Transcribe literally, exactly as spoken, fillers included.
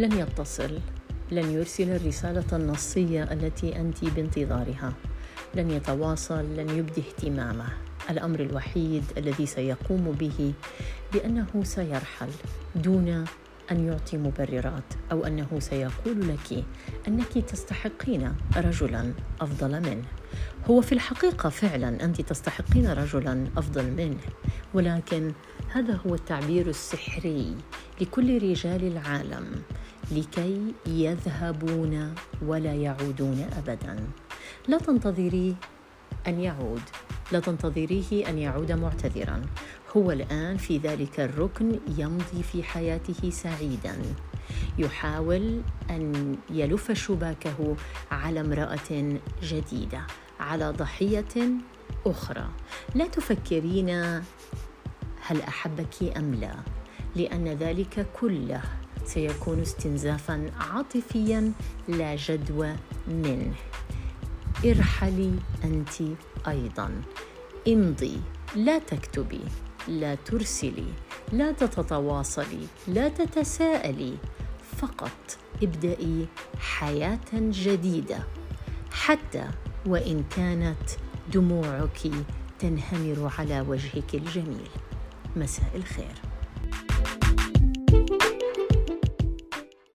لن يتصل، لن يرسل الرسالة النصية التي أنت بانتظارها، لن يتواصل، لن يبدي اهتمامه. الأمر الوحيد الذي سيقوم به بأنه سيرحل دون أن يعطي مبررات، أو أنه سيقول لك أنك تستحقين رجلاً أفضل منه. هو في الحقيقة فعلاً أنت تستحقين رجلاً أفضل منه، ولكن هذا هو التعبير السحري لكل رجال العالم لكي يذهبون ولا يعودون أبداً. لا تنتظري أن يعود، لا تنتظريه أن يعود معتذراً، هو الآن في ذلك الركن يمضي في حياته سعيداً، يحاول أن يلف شباكه على امرأة جديدة، على ضحية أخرى. لا تفكرين هل أحبك أم لا، لأن ذلك كله سيكون استنزافاً عاطفياً لا جدوى منه. ارحلي أنت أيضاً، امضي، لا تكتبي، لا ترسلي، لا تتواصلي، لا تتساءلي، فقط ابدأي حياة جديدة، حتى وإن كانت دموعك تنهمر على وجهك الجميل. مساء الخير.